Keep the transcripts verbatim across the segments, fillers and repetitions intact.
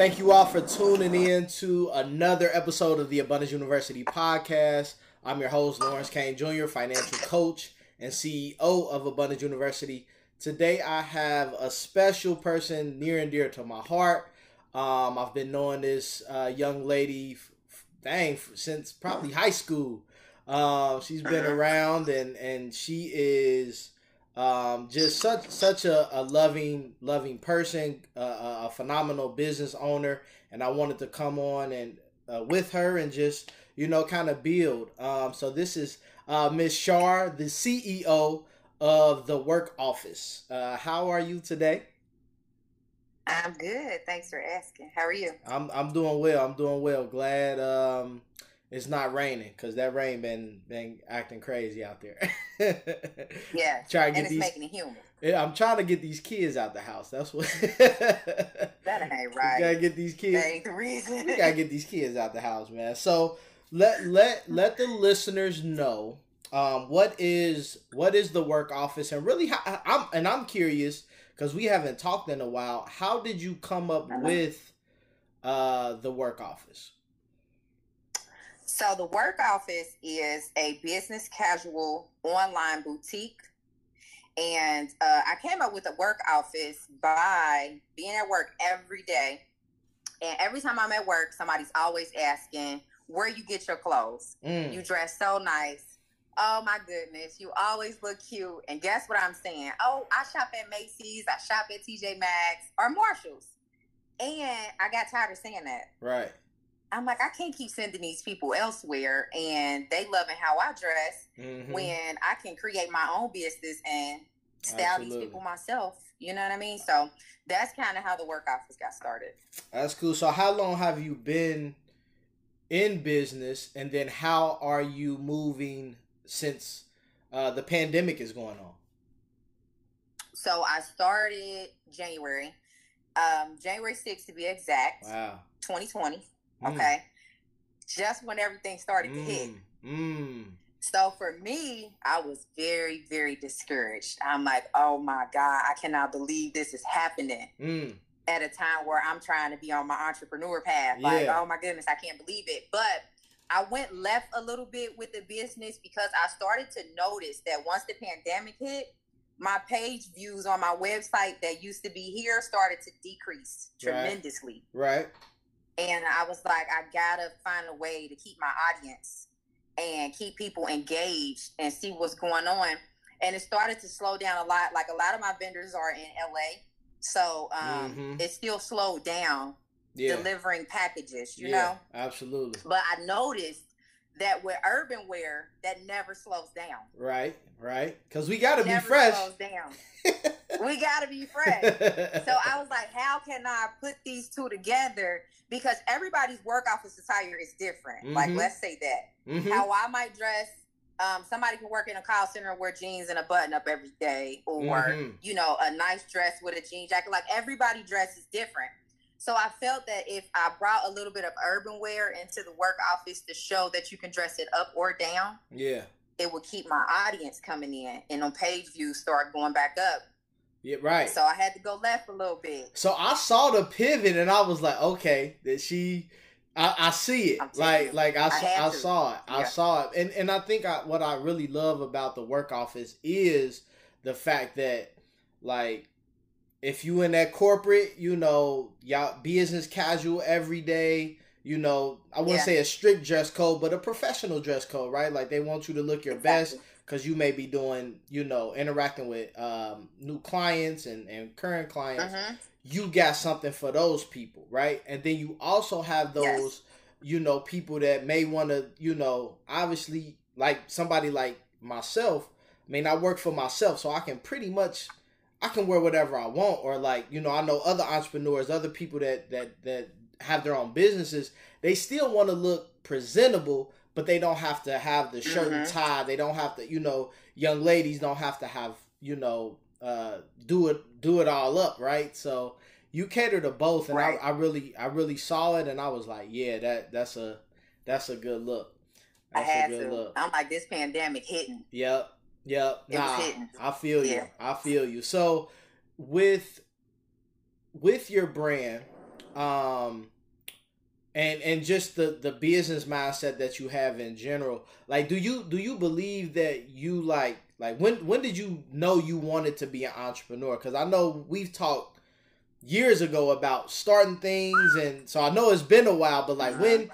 Thank you all for tuning in to another episode of the Abundance University Podcast. I'm your host, Lawrence Kane Junior, financial coach and C E O of Abundance University. Today, I have a special person near and dear to my heart. Um, I've been knowing this uh, young lady, dang, since probably high school. Um, she's been around, and and she is um, just such such a, a loving, loving person, uh, a phenomenal business owner. And I wanted to come on and uh, with her and just, you know, kind of build. Um, so this is uh, Miz Shar, the C E O of The Work Office. Uh, how are you today? I'm good. Thanks for asking. How are you? I'm I'm doing well. I'm doing well. Glad um, it's not raining, because that rain been been acting crazy out there. Yeah. Trying to get and it's these, making it humid. Yeah, I'm trying to get these kids out the house. That's what. That ain't right. You gotta get these kids. That ain't the reason. You gotta get these kids out the house, man. So let let let the listeners know um, what is what is the Work Office, and really, how, I'm and I'm curious, because we haven't talked in a while. How did you come up with uh, the Work Office? So the Work Office is a business casual online boutique. And uh, I came up with the Work Office by being at work every day. And every time I'm at work, somebody's always asking, where you get your clothes? Mm. You dress so nice. Oh, my goodness. You always look cute. And guess what I'm saying? Oh, I shop at Macy's. I shop at T J Maxx or Marshall's. And I got tired of saying that. Right. I'm like, I can't keep sending these people elsewhere, and they loving how I dress mm-hmm. when I can create my own business and style Absolutely. These people myself. You know what I mean? So that's kind of how the Work Office got started. That's cool. So how long have you been in business, and then how are you moving since uh, the pandemic is going on? So I started January, um, January sixth to be exact. Wow. twenty twenty. Mm. Okay. Just when everything started mm. to hit. Mm. So for me, I was very, very discouraged. I'm like, oh my God, I cannot believe this is happening mm. at a time where I'm trying to be on my entrepreneur path. Yeah. Like, oh my goodness, I can't believe it. But I went left a little bit with the business because I started to notice that once the pandemic hit, my page views on my website that used to be here started to decrease tremendously. Right. Right. And I was like, I gotta find a way to keep my audience and keep people engaged and see what's going on. And it started to slow down a lot. Like, a lot of my vendors are in L A. So um, mm-hmm. it still slowed down. Yeah. Delivering packages, you yeah, know? Absolutely. But I noticed that with urban wear, that never slows down. Right, right. Because we got to be fresh. Never slows down. We got to be fresh. So I was like, how can I put these two together? Because everybody's Work Office attire is different. Mm-hmm. Like, let's say that. Mm-hmm. How I might dress, um, somebody can work in a call center and wear jeans and a button-up every day. Or, mm-hmm. you know, a nice dress with a jean jacket. Like, everybody dresses different. So I felt that if I brought a little bit of urban wear into the Work Office to show that you can dress it up or down, yeah, it would keep my audience coming in, and on page views start going back up. Yeah, right. So I had to go left a little bit. So I saw the pivot, and I was like, okay, that she, I, I see it. Like, you, like I, I, I saw it. Yeah. I saw it, and and I think I, what I really love about the Work Office is the fact that, like, if you in that corporate, you know, y'all business casual every day, you know, I wouldn't yeah. say a strict dress code, but a professional dress code, right? Like, they want you to look your exactly. best, because you may be doing, you know, interacting with um, new clients and, and current clients. Uh-huh. You got something for those people, right? And then you also have those, yes. you know, people that may want to, you know, obviously, like somebody like myself, I mean, I work for myself, so I can pretty much... I can wear whatever I want, or, like, you know, I know other entrepreneurs, other people that that, that have their own businesses, they still want to look presentable, but they don't have to have the shirt mm-hmm. and tie. They don't have to, you know, young ladies don't have to have, you know, uh, do it do it all up, right? So you cater to both, and right. I, I really I really saw it, and I was like, yeah, that that's a that's a good look. That's I had a good to. Look. I'm like, this pandemic hitting. Yep. Yep. Nah, I feel you. Yeah. I feel you. So with with your brand, um, and and just the, the business mindset that you have in general. Like, do you do you believe that you like like when when did you know you wanted to be an entrepreneur? Because I know we've talked years ago about starting things, and so I know it's been a while. But like when,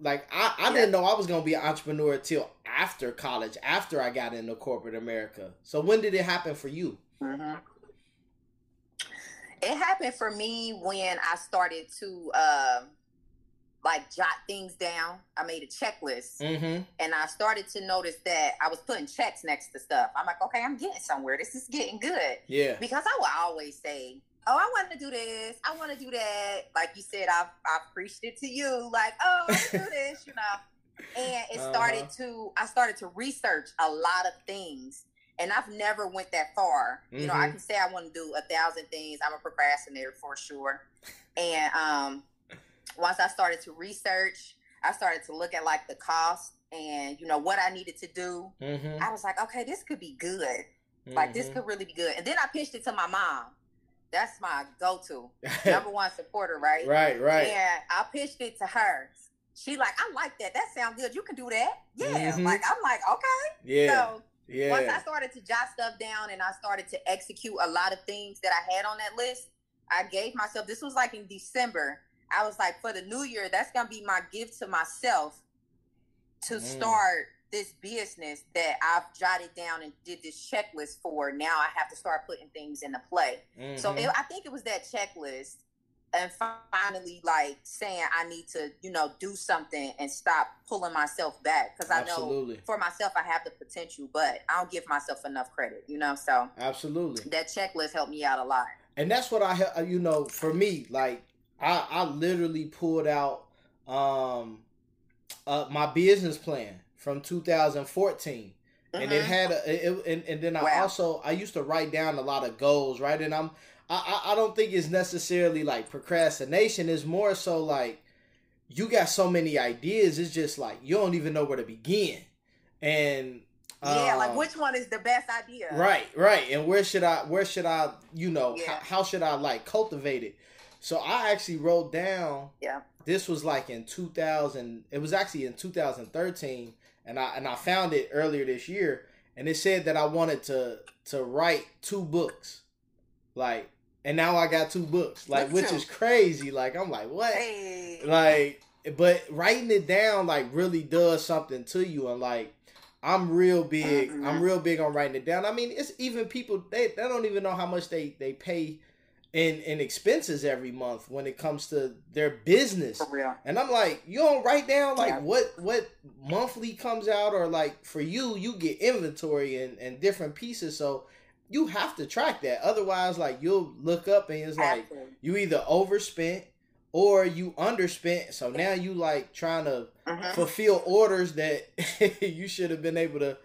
like I, I yeah. didn't know I was gonna be an entrepreneur till after college, after I got into corporate America. So when did it happen for you? Mm-hmm. It happened for me when I started to uh, like jot things down. I made a checklist, mm-hmm. and I started to notice that I was putting checks next to stuff. I'm like, okay, I'm getting somewhere. This is getting good. Yeah. Because I would always say, oh, I want to do this. I want to do that. Like you said, I've, I've preached it to you. Like, oh, let's do this, you know. And it started uh-huh. to, I started to research a lot of things. And I've never went that far. Mm-hmm. You know, I can say I want to do a thousand things. I'm a procrastinator for sure. And um, once I started to research, I started to look at like the cost and, you know, what I needed to do. Mm-hmm. I was like, okay, this could be good. Mm-hmm. Like, this could really be good. And then I pitched it to my mom. That's my go-to. Number one supporter, right? Right, right. And I pitched it to her. She like, I like that. That sounds good. You can do that. Yeah. Mm-hmm. Like, I'm like, okay. Yeah. So, Yeah. once I started to jot stuff down and I started to execute a lot of things that I had on that list, I gave myself, this was like in December, I was like, for the new year, that's going to be my gift to myself to mm. start this business that I've jotted down and did this checklist for. Now I have to start putting things into play. Mm-hmm. So it, I think it was that checklist and finally like saying I need to, you know, do something and stop pulling myself back. Because I absolutely. know for myself, I have the potential, but I don't give myself enough credit, you know? So absolutely, that checklist helped me out a lot. And that's what I, you know, for me, like I, I literally pulled out um, uh, my business plan from two thousand fourteen. Mm-hmm. And it had, a, it, and, and then I wow. also, I used to write down a lot of goals, right? And I'm, I, I don't think it's necessarily like procrastination. It's more so like you got so many ideas. It's just like you don't even know where to begin. And yeah, um, like which one is the best idea? Right, right. And where should I? Where should I? You know, yeah. h- how should I like cultivate it? So I actually wrote down. Yeah. This was like in two thousand. It was actually in two thousand thirteen, and I and I found it earlier this year. And it said that I wanted to to write two books, like. And now I got two books, like, which is crazy. Like, I'm like, what? Hey. Like, but writing it down, like, really does something to you. And, like, I'm real big. Mm-hmm. I'm real big on writing it down. I mean, it's even people, they, they don't even know how much they, they pay in, in expenses every month when it comes to their business. For real. And I'm like, you don't write down, like, yeah. what what monthly comes out? Or, like, for you, you get inventory and, and different pieces. So you have to track that. Otherwise, like, you'll look up and it's like Absolutely. you either overspent or you underspent. So now you like trying to uh-huh. fulfill orders that you should have been able to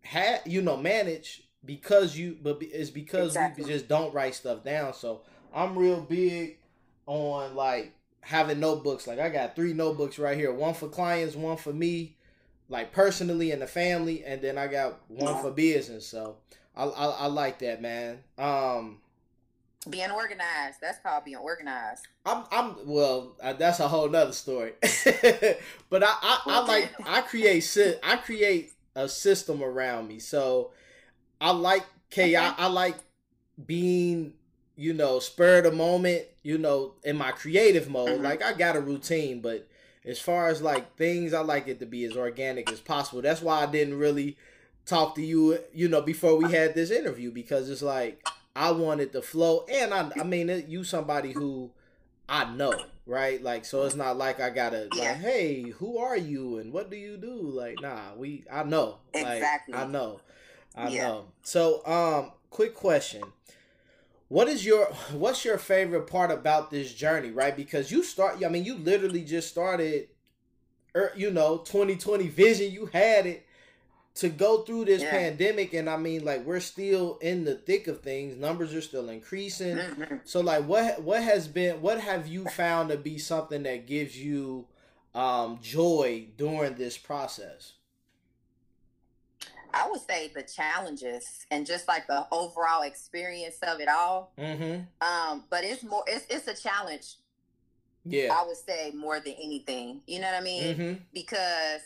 have, you know, manage because you, but it's because exactly. we just don't write stuff down. So I'm real big on like having notebooks. Like I got three notebooks right here. One for clients, one for me, like personally and the family. And then I got one yeah. for business. So I, I I like that, man. Um, being organized. That's called being organized. I'm I'm well. Uh, that's a whole nother story. But I, I, I like I create si- I create a system around me. So I like chaos. Okay. I like being, you know, spur of the moment. You know, in my creative mode, mm-hmm. like I got a routine. But as far as like things, I like it to be as organic as possible. That's why I didn't really talk to you, you know, before we had this interview, because it's like I wanted to flow, and I, I mean, you somebody who I know, right? Like, so it's not like I gotta yeah. like, hey, who are you and what do you do? Like, nah, we, I know, exactly. like, I know, I yeah. know. So, um, quick question: what is your, what's your favorite part about this journey, right? Because you start, I mean, you literally just started, you know, twenty twenty vision. You had it. To go through this yeah. pandemic, and I mean, like, we're still in the thick of things. Numbers are still increasing. Mm-hmm. So, like, what what has been, what have you found to be something that gives you um, joy during this process? I would say the challenges and just like the overall experience of it all. Mm-hmm. Um, but it's more, it's it's a challenge Yeah, I would say more than anything. You know what I mean? Mm-hmm. Because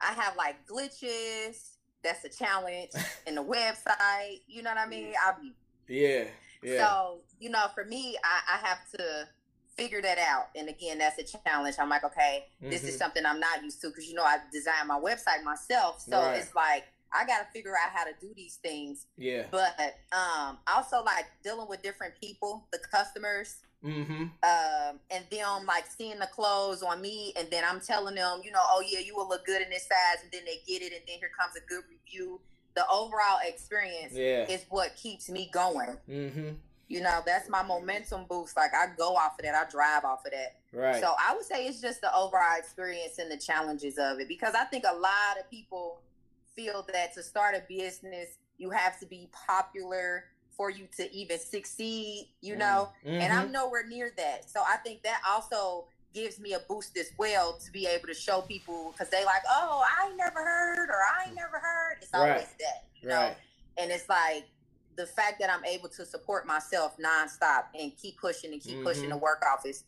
I have like glitches. That's a challenge in the website. You know what I mean? I'll be. Yeah. Yeah. So, you know, for me, I, I have to figure that out. And again, that's a challenge. I'm like, okay, mm-hmm. this is something I'm not used to, because, you know, I designed my website myself. So right. it's like, I got to figure out how to do these things. Yeah. But um, also like dealing with different people, the customers, mm-hmm. um, and them like seeing the clothes on me, and then I'm telling them, you know, oh yeah, you will look good in this size, and then they get it, and then here comes a good review. The overall experience yeah. is what keeps me going. Mm-hmm. You know, that's my momentum boost. Like I go off of that, I drive off of that. Right. So I would say it's just the overall experience and the challenges of it, because I think a lot of people feel that to start a business, you have to be popular for you to even succeed, you know, mm-hmm. and I'm nowhere near that. So I think that also gives me a boost as well, to be able to show people, because they like, oh, I ain't never heard, or I ain't never heard. It's always right. that, you know, right. and it's like the fact that I'm able to support myself nonstop and keep pushing and keep mm-hmm. pushing the work office,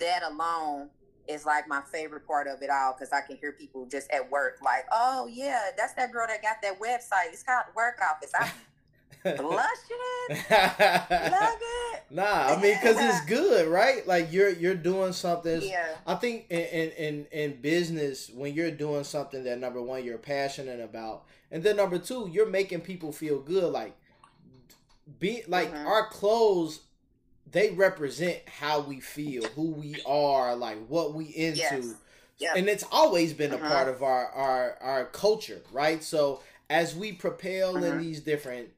that alone is like my favorite part of it all, because I can hear people just at work like, oh yeah, that's that girl that got that website. It's called The Work Office. I blushing it. Love it. Nah, I mean, because it's good, right? Like you're you're doing something. Yeah. I think in, in, in, in business, when you're doing something that, number one, you're passionate about, and then number two, you're making people feel good. Like be like mm-hmm. our clothes, they represent how we feel, who we are, like what we into. Yes. Yep. And it's always been mm-hmm. a part of our, our, our culture, right? So as we propel mm-hmm. in these different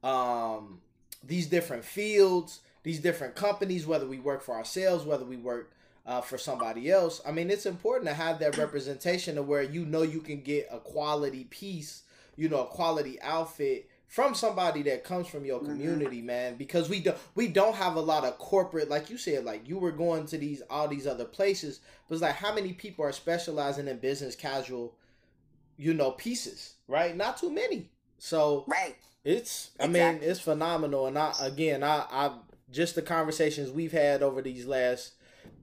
um, these different fields, these different companies, whether we work for ourselves, whether we work uh, for somebody else, I mean, it's important to have that representation of where you know you can get a quality piece, you know, a quality outfit from somebody that comes from your community, mm-hmm. man, because we don't we don't have a lot of corporate, like you said, like you were going to these all these other places, but it's like how many people are specializing in business casual, you know, pieces, right? Not too many. So right. it's I exactly. mean, it's phenomenal. And I again I I just the conversations we've had over these last,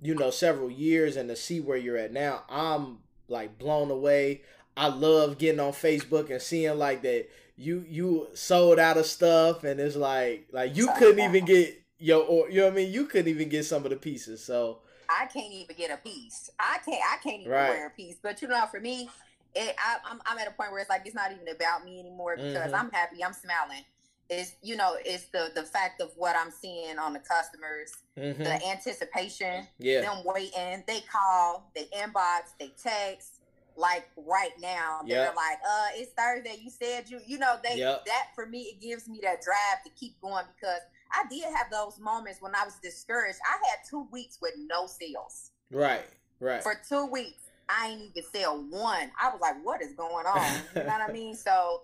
you know, several years, and to see where you're at now, I'm like blown away. I love getting on Facebook and seeing like that you you sold out of stuff, and it's like like you couldn't even get your or you know what I mean you couldn't even get some of the pieces. So I can't even get a piece. I can't I can't even right. wear a piece. But you know, for me, it, I, I'm I'm at a point where it's like it's not even about me anymore, because mm-hmm. I'm happy, I'm smiling. It's, you know, it's the the fact of what I'm seeing on the customers, mm-hmm. the anticipation, yeah. them waiting, they call, they inbox, they text. Like right now, they're yep. like, uh, it's Thursday. You said you, you know, they, yep. that for me, it gives me that drive to keep going, because I did have those moments when I was discouraged. I had two weeks with no sales. Right. Right. For two weeks, I ain't even sell one. I was like, what is going on? You know what I mean? So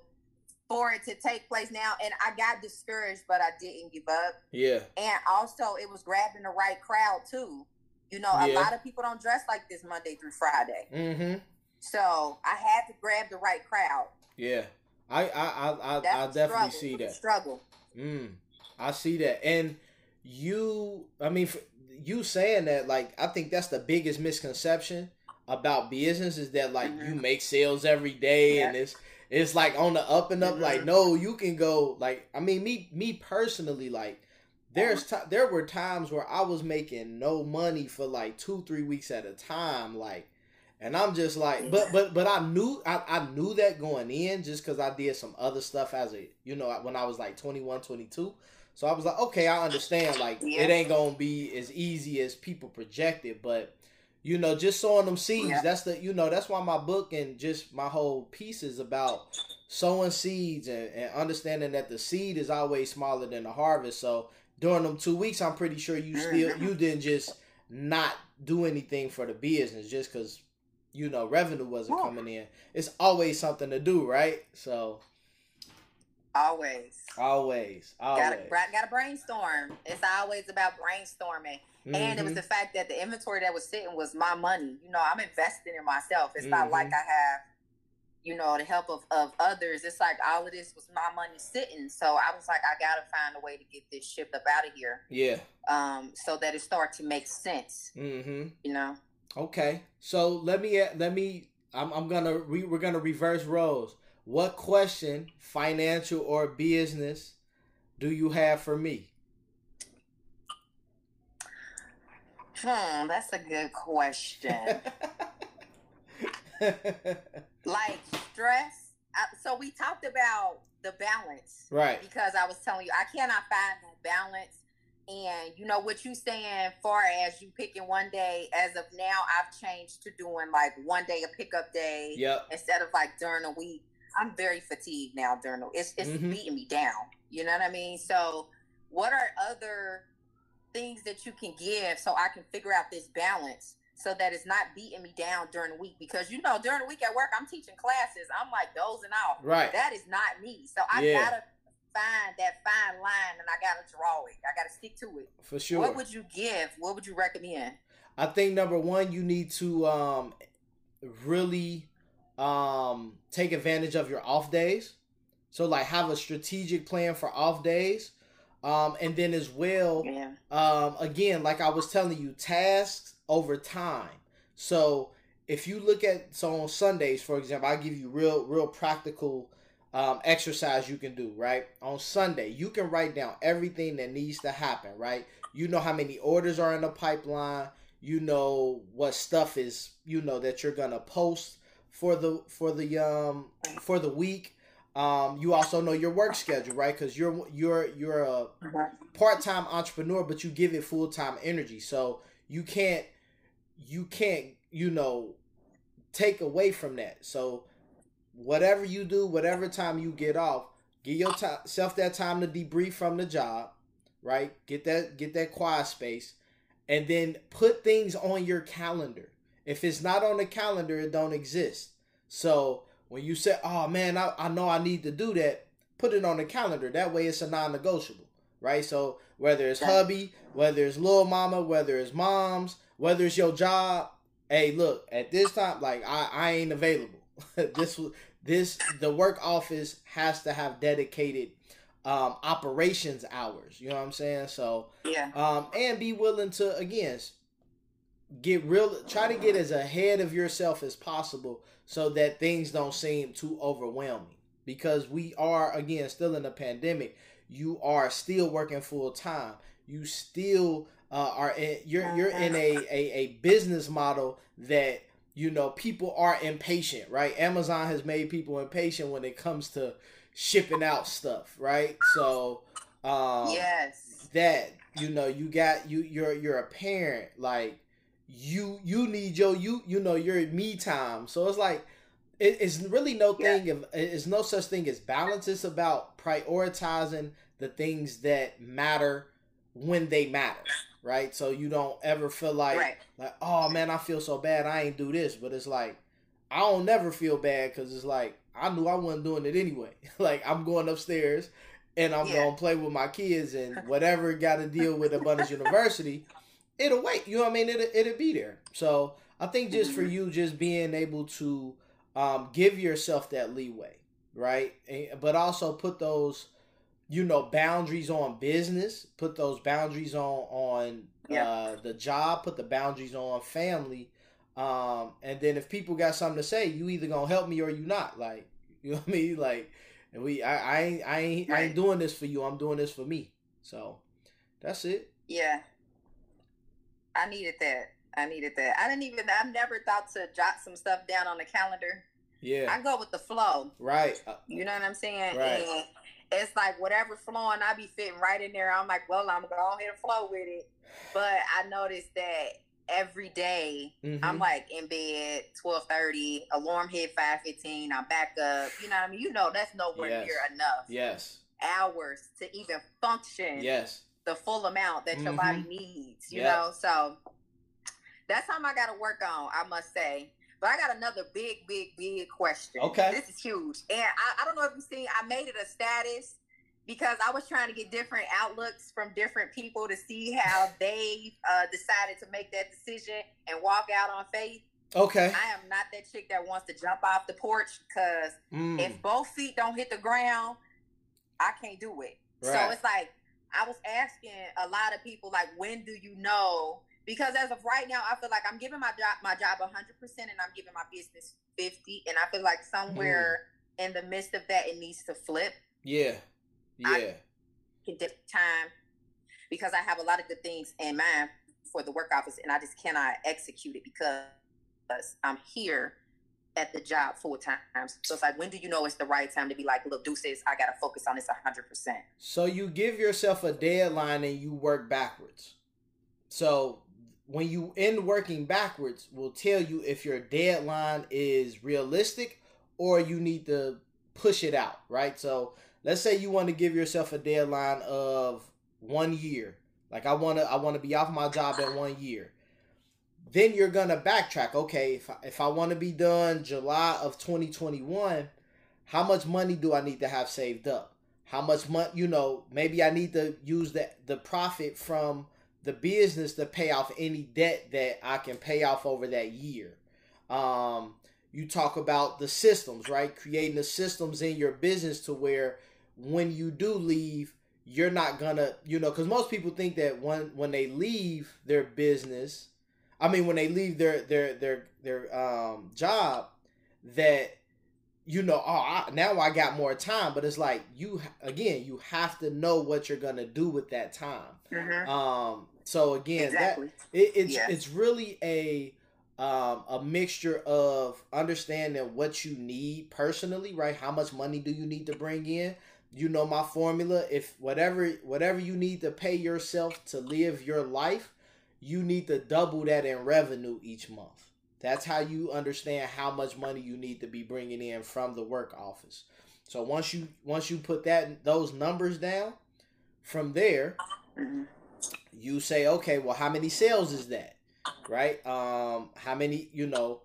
for it to take place now, and I got discouraged, but I didn't give up. Yeah. And also it was grabbing the right crowd too. You know, a yeah. lot of people don't dress like this Monday through Friday. Mm-hmm. So I had to grab the right crowd. Yeah, I I I, I, I definitely see that struggle. Mm, I see that, and you, I mean, you saying that, like, I think that's the biggest misconception about business, is that like mm-hmm. you make sales every day yeah. and it's it's like on the up and up. Mm-hmm. Like, no, you can go. Like, I mean, me me personally, like, there's t- there were times where I was making no money for like two three weeks at a time, like. And I'm just like, but but but I knew I, I knew that going in, just because I did some other stuff as a, you know, when I was like twenty-one, twenty-two. So I was like, okay, I understand. Like, yeah. it ain't going to be as easy as people projected. But, you know, just sowing them seeds, yeah. that's the, you know, that's why my book and just my whole piece is about sowing seeds and, and understanding that the seed is always smaller than the harvest. So during them two weeks, I'm pretty sure you still, you didn't just not do anything for the business just because, you know, revenue wasn't Whoa. coming in. It's always something to do, right? So always, always, always. Gotta, gotta brainstorm. It's always about brainstorming. Mm-hmm. And it was the fact that the inventory that was sitting was my money. You know, I'm investing in myself. It's mm-hmm. not like I have you know, the help of, of others. It's like all of this was my money sitting. So I was like, I got to find a way to get this shipped up out of here. Yeah. Um, so that it starts to make sense. Mm-hmm. You know? Okay. So let me, let me, I'm, I'm going to, re, we're going to reverse roles. What question, financial or business, do you have for me? Hmm, that's a good question. Like stress. I, so we talked about the balance. Right. Because I was telling you, I cannot find that balance. And you know what you saying, far as you picking one day, as of now, I've changed to doing like one day a pickup day. Yep. Instead of like during the week. I'm very fatigued now during the week. It's, it's mm-hmm. beating me down. You know what I mean? So what are other things that you can give so I can figure out this balance so that it's not beating me down during the week? Because, you know, during the week at work, I'm teaching classes. I'm like dozing off. Right. That is not me. So I yeah. gotta find that fine line and I gotta draw it. I gotta stick to it. For sure. What would you give? What would you recommend? I think number one, you need to um, really um, take advantage of your off days. So like have a strategic plan for off days. Um, and then as well, yeah. um, again, like I was telling you, tasks over time. So if you look at, so on Sundays, for example, I'll give you real, real practical um, exercise you can do, right? On Sunday, you can write down everything that needs to happen, right? You know how many orders are in the pipeline. You know what stuff is, you know, that you're going to post for the, for the, um, for the week. Um, you also know your work schedule, right? Because you're you're you're a part-time entrepreneur, but you give it full-time energy. So you can't you can't you know take away from that. So whatever you do, whatever time you get off, give yourself that time to debrief from the job, right? Get that get that quiet space, and then put things on your calendar. If it's not on the calendar, it don't exist. So when you say, oh, man, I, I know I need to do that, put it on the calendar. That way it's a non-negotiable, right? So whether it's hubby, whether it's little mama, whether it's moms, whether it's your job, hey, look, at this time, like, I, I ain't available. this, this, the work office has to have dedicated um, operations hours, you know what I'm saying? So, yeah. um, and be willing to, again, get real, try to get as ahead of yourself as possible so that things don't seem too overwhelming, because we are, again, still in the pandemic. You are still working full time. You still uh, are in, you're you're in a, a, a business model that, you know, people are impatient, right? Amazon has made people impatient when it comes to shipping out stuff, right? So um, yes, that, you know, you got you you're you're a parent, like. You you need your you you know your me time. So it's like it, it's really no thing yeah. of it's no such thing as balance. It's about prioritizing the things that matter when they matter, right? So you don't ever feel like right. like oh man, I feel so bad I ain't do this, but it's like I don't never feel bad because it's like I knew I wasn't doing it anyway. Like I'm going upstairs and I'm yeah. gonna play with my kids and whatever got to deal with Abundance University. It'll wait, you know what I mean? It'll, it'll be there. So I think just for you, just being able to um, give yourself that leeway, right? And, but also put those, you know, boundaries on business, put those boundaries on, on yeah. uh, the job, put the boundaries on family. Um, and then if people got something to say, you either gonna help me or you not. Like, you know what I mean? Like, and we, I, I, ain't, I, ain't, I ain't doing this for you. I'm doing this for me. So that's it. Yeah. I needed that. I needed that. I didn't even, I've never thought to jot some stuff down on the calendar. Yeah. I go with the flow. Right. You know what I'm saying? Right. And it's like whatever flowing, I be fitting right in there. I'm like, well, I'm going to go ahead and flow with it. But I noticed that every day mm-hmm. I'm like in bed, twelve thirty, alarm hit five fifteen, I'm back up. You know what I mean? You know, that's nowhere yes. near enough. Yes. Hours to even function. Yes. The full amount that your mm-hmm. body needs, you yeah. know? So that's something I got to work on, I must say. But I got another big, big, big question. Okay. This is huge. And I, I don't know if you've seen, I made it a status because I was trying to get different outlooks from different people to see how they uh, decided to make that decision and walk out on faith. Okay. I am not that chick that wants to jump off the porch, because mm. if both feet don't hit the ground, I can't do it. Right. So it's like, I was asking a lot of people, like, when do you know? Because as of right now, I feel like I'm giving my job my job one hundred percent and I'm giving my business fifty percent. And I feel like somewhere mm. in the midst of that, it needs to flip. Yeah. Yeah. I can dip time because I have a lot of good things in mind for the work office, and I just cannot execute it because I'm here at the job full time. So it's like, when do you know it's the right time to be like, look, deuces, I got to focus on this one hundred percent. So you give yourself a deadline and you work backwards. So when you end working backwards will tell you if your deadline is realistic or you need to push it out, right? So let's say you want to give yourself a deadline of one year. Like, I want to I want to be off my job at one year. Then you're going to backtrack. Okay, if I, if I want to be done July of twenty twenty-one, how much money do I need to have saved up? How much money, you know, maybe I need to use the, the profit from the business to pay off any debt that I can pay off over that year. Um, you talk about the systems, right? Creating the systems in your business to where when you do leave, you're not going to, you know, because most people think that when, when they leave their business, I mean, when they leave their their their their um, job, that, you know, oh, I, now I got more time. But it's like, you, again, you have to know what you're going to do with that time. Mm-hmm. Um, so, again, exactly. that it, it's yeah. it's really a, um, a mixture of understanding what you need personally, right? How much money do you need to bring in? You know my formula. If whatever whatever you need to pay yourself to live your life, you need to double that in revenue each month. That's how you understand how much money you need to be bringing in from the work office. So once you once you put that those numbers down, from there, you say, okay, well, how many sales is that, right? Um, how many, you know,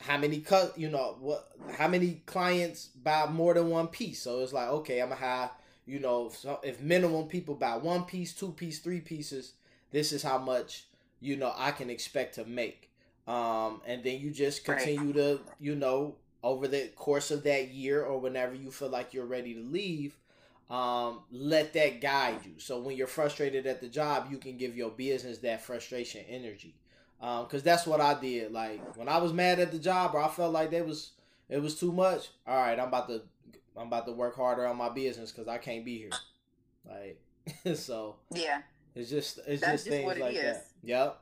how many cut, you know, what, how many clients buy more than one piece? So it's like, okay, I'm gonna have, you know, if, if minimum people buy one piece, two piece, three pieces. This is how much, you know, I can expect to make. Um, and then you just continue to, you know, over the course of that year or whenever you feel like you're ready to leave, um, let that guide you. So when you're frustrated at the job, you can give your business that frustration energy. Um, 'cause that's what I did. Like, when I was mad at the job or I felt like there was, it was too much. All right, I'm about to, I'm about to work harder on my business 'cause I can't be here. Like, so. Yeah. It's just, it's just, just things like that. Yep.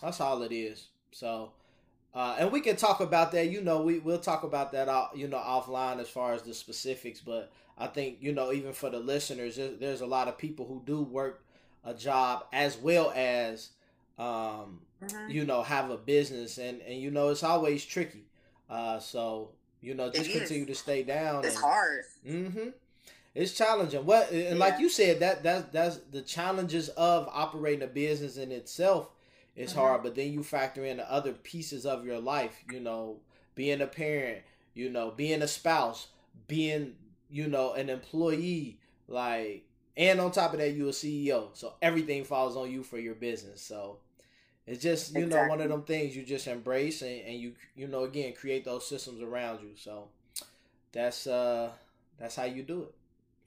That's all it is. So, uh, and we can talk about that, you know, we, we'll talk about that, you know, offline as far as the specifics, but I think, you know, even for the listeners, there's, there's a lot of people who do work a job as well as, um, mm-hmm. you know, have a business, and, and, you know, it's always tricky. Uh, so, you know, just continue to stay down. It's and, hard. Mm-hmm. It's challenging. What and yeah. like you said, that that that's the challenges of operating a business in itself is mm-hmm. hard. But then you factor in the other pieces of your life. You know, being a parent. You know, being a spouse. Being, you know, an employee. Like, and on top of that, you're a C E O. So everything falls on you for your business. So it's just you exactly. know one of them things you just embrace and, and you you know again create those systems around you. So that's uh that's how you do it.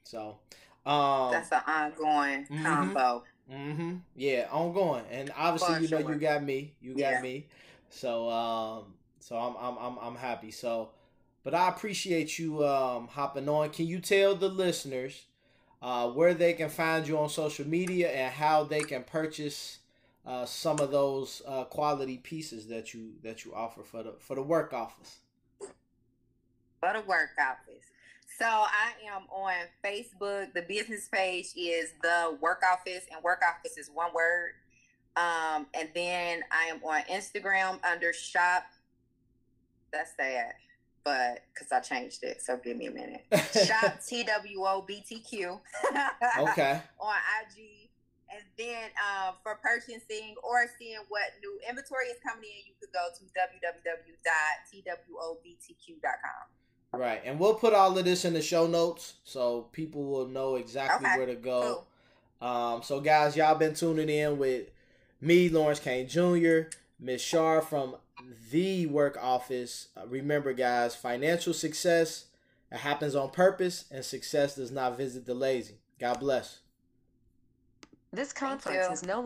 So, um, that's an ongoing mm-hmm, combo. Mm-hmm. Yeah. Ongoing. And obviously, For you know, sure. you got me, you got yeah. me. So, um, so I'm, I'm, I'm, I'm happy. So, but I appreciate you, um, hopping on. Can you tell the listeners, uh, where they can find you on social media and how they can purchase, uh, some of those, uh, quality pieces that you, that you offer for the, for the work office? For the work office. So I am on Facebook. The business page is The Work Office, and Work Office is one word. Um, and then I am on Instagram under shop. That's sad, but because I changed it, so give me a minute. Shop T W O B T Q. Okay. On I G. And then um, for purchasing or seeing what new inventory is coming in, you could go to w w w dot t w o b t q dot com. Right, and we'll put all of this in the show notes so people will know exactly okay. where to go. Cool. Um, so, guys, y'all been tuning in with me, Lawrence Kane Junior Miz Shar from The Work Office. Uh, remember, guys, financial success, it happens on purpose, and success does not visit the lazy. God bless. This conference is no